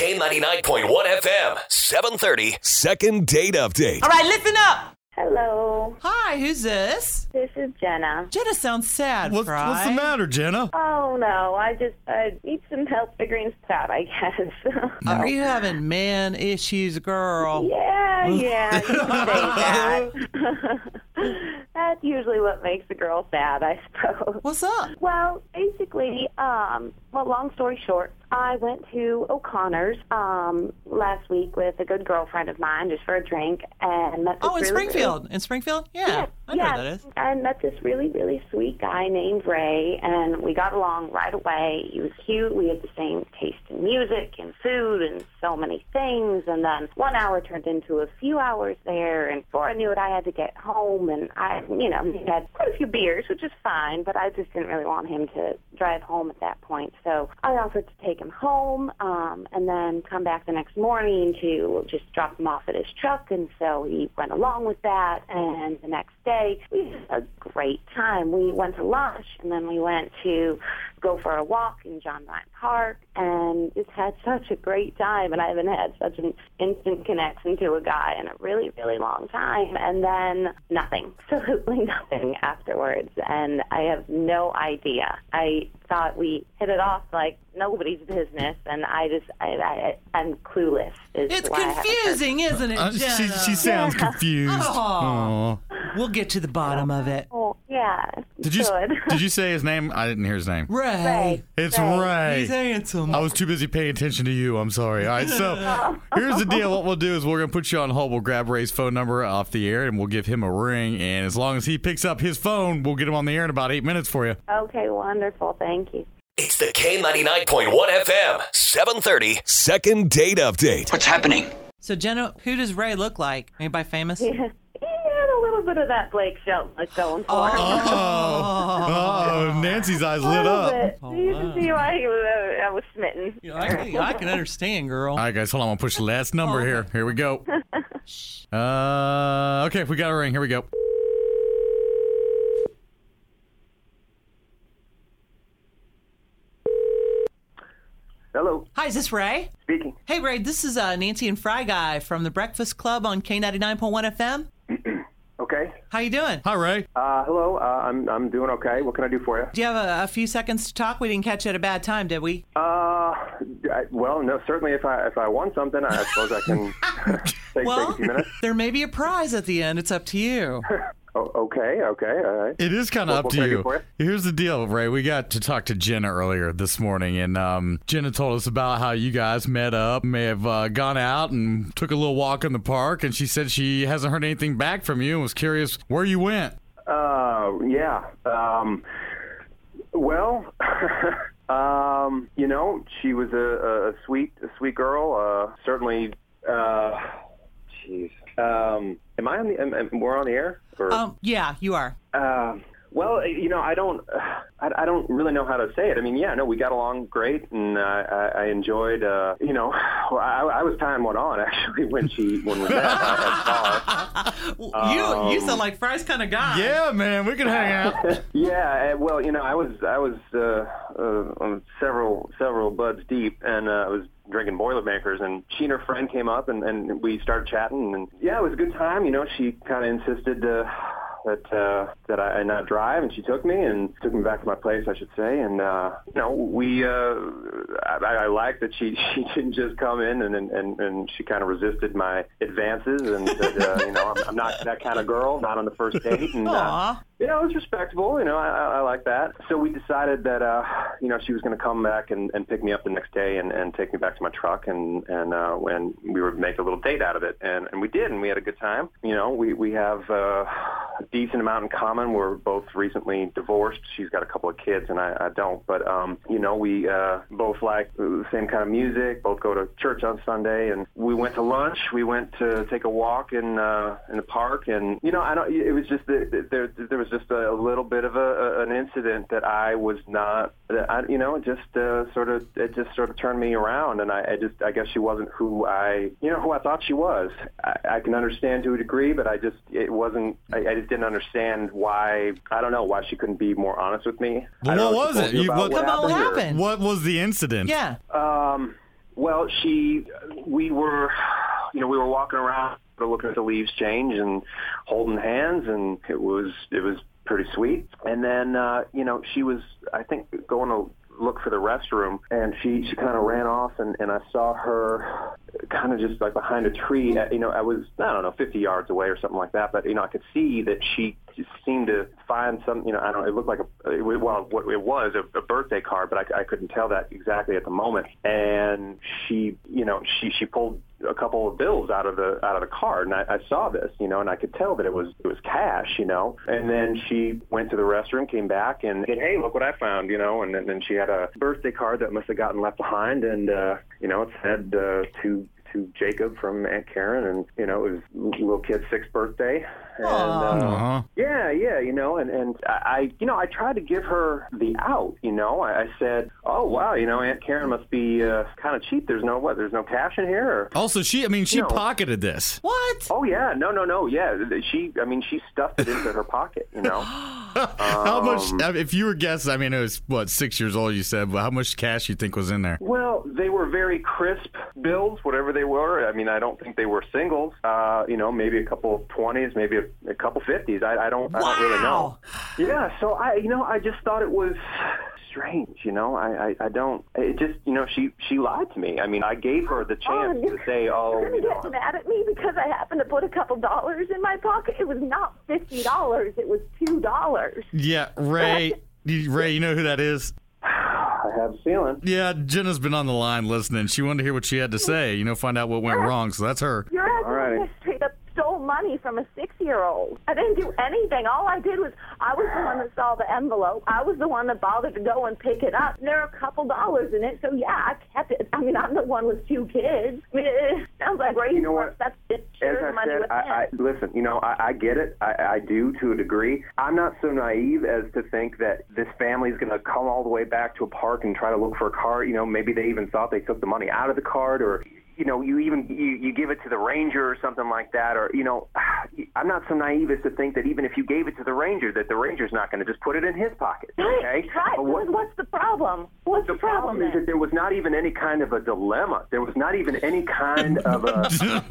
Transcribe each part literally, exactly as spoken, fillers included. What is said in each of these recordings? K ninety-nine point one F M, seven thirty, Second Date Update. All right, listen up. Hello. Hi, who's this? This is Jenna. Jenna sounds sad, what's, Fry. What's the matter, Jenna? Oh, no, I just I need some help figuring stuff out, I guess. No. Are you having man issues, girl? Yeah, yeah, you can say that. That's usually what makes a girl sad, I suppose. What's up? Well, basically, um, well, long story short, I went to O'Connor's um, last week with a good girlfriend of mine just for a drink. and met this Oh, in really, Springfield? Really, in Springfield? Yeah, yeah I know yeah. where that is. I met this really, really sweet guy named Ray, and we got along right away. He was cute. We had the same taste in music and food and so many things. And then one hour turned into a few hours there, and before I knew it, I had to get home. And I, you know, he had quite a few beers, which is fine, but I just didn't really want him to drive home at that point. So I offered to take him home um, and then come back the next morning to just drop him off at his truck. And so he went along with that. And the next day, we had a great time. We went to lunch, and then we went to go for a walk in John Ryan Park and just had such a great time. And I haven't had such an instant connection to a guy in a really, really long time. And then nothing, absolutely nothing afterwards. And I have no idea. I thought we hit it off like nobody's business, and I just, I, I, I'm clueless. It's confusing, isn't it, Jenna? Uh, she, she sounds yeah. confused. Aww. Aww. We'll get to the bottom of it. Oh, yeah. Did you, did you say his name? I didn't hear his name. Ray. Ray. It's Ray. Ray. He's handsome. I was too busy paying attention to you. I'm sorry. All right, so oh. here's the deal. What we'll do is we're going to put you on hold. We'll grab Ray's phone number off the air, and we'll give him a ring. And as long as he picks up his phone, we'll get him on the air in about eight minutes for you. Okay, wonderful. Thank you. It's the K ninety-nine point one F M, seven thirty, Second Date Update. What's happening? So, Jenna, who does Ray look like? Anybody famous? Yeah, he had a little bit of that Blake Shelton look going for him. Oh, oh, Nancy's eyes lit up. Oh, wow. You can see why he was, uh, I was smitten. You know, I, can, I can understand, girl. All right, guys, hold on. I'm going to push the last number oh. here. Here we go. uh, okay, we got a ring. Here we go. Hello. Hi, is this Ray? Speaking. Hey, Ray, this is uh, Nancy and Fry Guy from the Breakfast Club on K ninety-nine point one F M. Okay. How you doing? Hi, Ray. Uh, hello. Uh, I'm I'm doing okay. What can I do for you? Do you have a, a few seconds to talk? We didn't catch you at a bad time, did we? Uh, I, well, no. Certainly, if I if I want something, I suppose I can take, well, take a few minutes. There may be a prize at the end. It's up to you. Oh, okay, okay, all right. It is kind of up to you. Here's the deal, Ray. We got to talk to Jenna earlier this morning, and um, Jenna told us about how you guys met up, may have uh, gone out and took a little walk in the park, and she said she hasn't heard anything back from you and was curious where you went. Uh, yeah. Um, well... um, you know, she was a, a sweet a sweet girl. Uh, certainly, uh, jeez. Um, am I on the, am, am, we're on the air? Or? Um, yeah, you are. Um, well, you know, I don't, I, I don't really know how to say it. I mean, yeah, no, we got along great, and uh, I, I enjoyed, uh, you know, I, I was tying one on, actually, when she, when we met. I, I you, um, you sound like Fry's kind of guy. Yeah, man, we can hang out. Yeah, well, you know, I was, I was, uh, uh, several, several buds deep, and uh, I was drinking Boilermakers, and she and her friend came up, and, and we started chatting, and yeah, it was a good time. You know, she kind of insisted uh, that uh, that I not drive, and she took me and took me back to my place, I should say, and uh, you know, we uh, I, I liked that she, she didn't just come in and and, and she kind of resisted my advances and said, uh, you know, I'm, I'm not that kind of girl, not on the first date, and uh, you know, it was respectable. You know, I, I like that. So we decided that, uh, you know, she was going to come back and, and pick me up the next day and, and take me back to my truck, and and uh, when we would make a little date out of it, and, and we did, and we had a good time. You know, we we have uh, a decent amount in common. We're both recently divorced. She's got a couple of kids, and I, I don't. But um, you know, we uh, both like the same kind of music. Both go to church on Sunday, and we went to lunch. We went to take a walk in uh, in the park, and you know, I don't. It was just the, the, there there was. just a, a little bit of a, a, an incident that I was not, that I, you know, just uh, sort of, it just sort of turned me around, and I, I just, I guess she wasn't who I, you know, who I thought she was. I, I can understand to a degree, but I just, it wasn't, I, I just didn't understand why, I don't know, why she couldn't be more honest with me. Well, what was it? You, what, what, happened? What happened? What was the incident? Yeah. Um... Well, she, we were, you know, we were walking around looking at the leaves change and holding hands, and it was, it was pretty sweet. And then, uh, you know, she was, I think, going to look for the restroom, and she, she kind of ran off, and, and I saw her kind of just like behind a tree. You know, I was, I don't know, fifty yards away or something like that, but, you know, I could see that she just seemed to find some, you know, I don't know, it looked like a, it, well, what it was, a, a birthday card, but I, I couldn't tell that exactly at the moment. And she, you know, she, she pulled a couple of bills out of the out of the card, and I, I saw this, you know, and I could tell that it was it was cash, you know. And then she went to the restroom, came back, and said, "Hey, look what I found," you know. And then she had a birthday card that must have gotten left behind, and uh, you know, it said uh, to to Jacob from Aunt Karen, and you know, it was little kid's sixth birthday. And, uh, yeah, yeah, you know, and, and I, you know, I tried to give her the out, you know. I, I said, "Oh, wow, you know, Aunt Karen must be uh, kind of cheap. There's no, what, there's no cash in here?" Or, also, she, I mean, she you know, pocketed this. What? Oh, yeah, no, no, no, yeah. She, I mean, she stuffed it into her pocket, you know. How um, much, I mean, if you were guessing, I mean, it was, what, six years old, you said, but how much cash you think was in there? Well, they were very crisp bills, whatever they were. I mean, I don't think they were singles. Uh, you know, maybe a couple of twenties, maybe a A couple fifties. I, I don't. Wow. I don't really know. Yeah. So I, you know, I just thought it was strange. You know, I, I, I don't. It just, you know, she, she lied to me. I mean, I gave her the chance oh, to say, "Oh, you're gonna you know, get mad at me because I happened to put a couple dollars in my pocket. It was not fifty dollars. It was two dollars." Yeah, Ray. Ray, you know who that is? I have a feeling. Yeah, Jenna's been on the line listening. She wanted to hear what she had to say. You know, find out what went you're wrong. So that's her. You're all right. Straight up stole money from a six-year-old. I didn't do anything. All I did was, I was the one that saw the envelope. I was the one that bothered to go and pick it up. There are a couple dollars in it, so yeah, I kept it. I mean, I'm the one with two kids. I mean, it sounds like raising you know what? That's just sure money said, with I, I Listen, you know, I, I get it. I, I do to a degree. I'm not so naive as to think that this family's going to come all the way back to a park and try to look for a card. You know, maybe they even thought they took the money out of the card, or you know, you even you, you give it to the ranger or something like that, or, you know, I'm not so naive as to think that even if you gave it to the ranger, that the ranger's not going to just put it in his pocket, okay? Right. What, what's the problem? What's the, the problem? The problem is that there was not even any kind of a dilemma. There was not even any kind of a,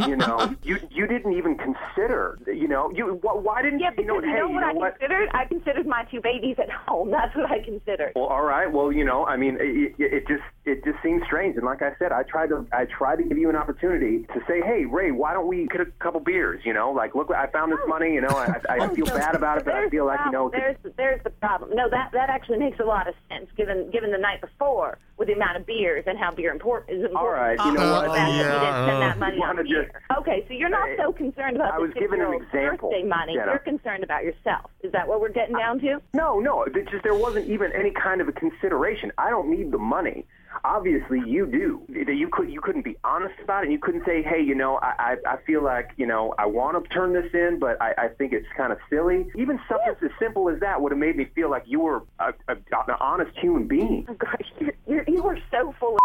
you know, you you didn't even consider, you know, you why didn't yeah, you know, hey, you know what you know I what? considered? I considered my two babies at home. That's what I considered. Well, all right. Well, you know, I mean, it, it just it just seems strange. And like I said, I tried to I tried to give you an opportunity to say, "Hey, Ray, why don't we get a couple beers, you know, like, look, I found this money, you know, I, I feel bad about it, but I feel like, you know." There's, there's the problem. No, that, that actually makes a lot of sense, given given the night before, with the amount of beers and how beer import is important. All right, you know uh, what? Uh, yeah, that you uh, just, okay, so you're not so concerned about I the was giving an example, birthday money. Jenna. You're concerned about yourself. Is that what we're getting down to? No, no, it's just there wasn't even any kind of a consideration. I don't need the money. Obviously, you do. You could you couldn't be honest about it. You couldn't say, "Hey, you know, I I, I feel like, you know, I want to turn this in, but I, I think it's kind of silly." Even something yeah. as simple as that would have made me feel like you were a, a, an honest human being. Oh gosh, you're, you're, you are so full of.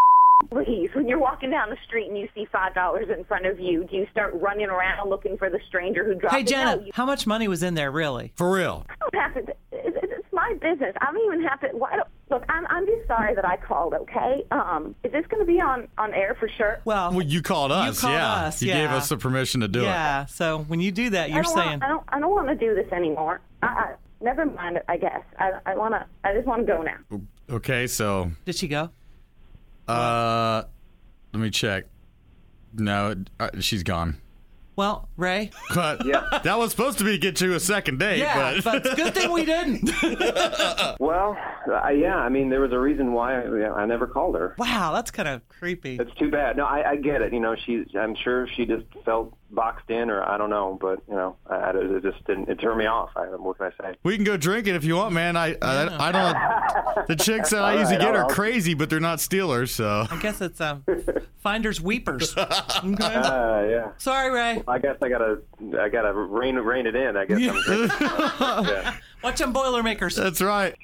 Please, when you're walking down the street and you see five dollars in front of you, do you start running around looking for the stranger who dropped it? Hey, Jenna, no, you... how much money was in there, really? For real? I don't have to, it's, it's my business. I don't even have to. Why don't, look, I'm, I'm just sorry that I called, okay? Um, is this going to be on, on air for sure? Well, well you called us, you called yeah. us, you yeah. gave us the permission to do yeah. it. Yeah, so when you do that, you're saying... Want, I don't I don't want to do this anymore. I, I, never mind it, I guess. I, I, wanna, I just want to go now. Okay, so... Did she go? Uh, let me check. No, uh, she's gone. Well, Ray? But yeah. That was supposed to be get you a second date. Yeah, but, but good thing we didn't. Well, uh, yeah, I mean, there was a reason why I, I never called her. Wow, that's kind of creepy. It's too bad. No, I, I get it. You know, she, I'm sure she just felt boxed in, or I don't know, but, you know, I, it just didn't, it turned me off. I, what can I say? We can go drinking if you want, man. I, I, yeah. I, I don't, the chicks that I usually right, get I'll, are crazy, but they're not stealers, so. I guess it's um, finders weepers. Okay. Uh, yeah. Sorry, Ray. Well, I guess I gotta, I gotta rein, rein it in, I guess. Yeah. I'm yeah. Watch them Boilermakers. That's right.